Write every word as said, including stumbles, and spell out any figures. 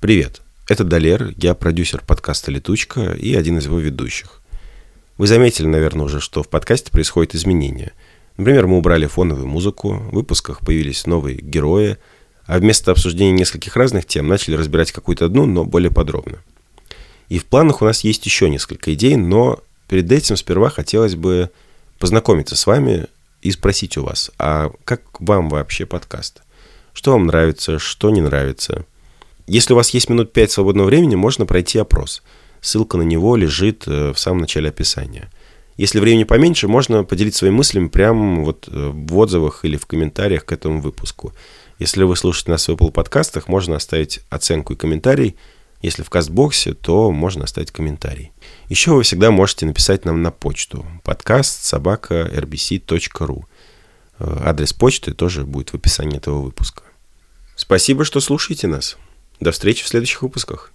Привет, это Долер, я продюсер подкаста «Летучка» и один из его ведущих. Вы заметили, наверное, уже, что в подкасте происходят изменения. Например, мы убрали фоновую музыку, в выпусках появились новые герои, а вместо обсуждения нескольких разных тем начали разбирать какую-то одну, но более подробно. И в планах у нас есть еще несколько идей, но перед этим сперва хотелось бы познакомиться с вами и спросить у вас, а как вам вообще подкаст? Что вам нравится, что не нравится? Если у вас есть минут пять свободного времени, можно пройти опрос. Ссылка на него лежит в самом начале описания. Если времени поменьше, можно поделиться своими мыслями прямо вот в отзывах или в комментариях к этому выпуску. Если вы слушаете нас в Apple подкастах, можно оставить оценку и комментарий. Если в Castbox, то можно оставить комментарий. Еще вы всегда можете написать нам на почту подкаст собака эр би си точка ру. Адрес почты тоже будет в описании этого выпуска. Спасибо, что слушаете нас. До встречи в следующих выпусках.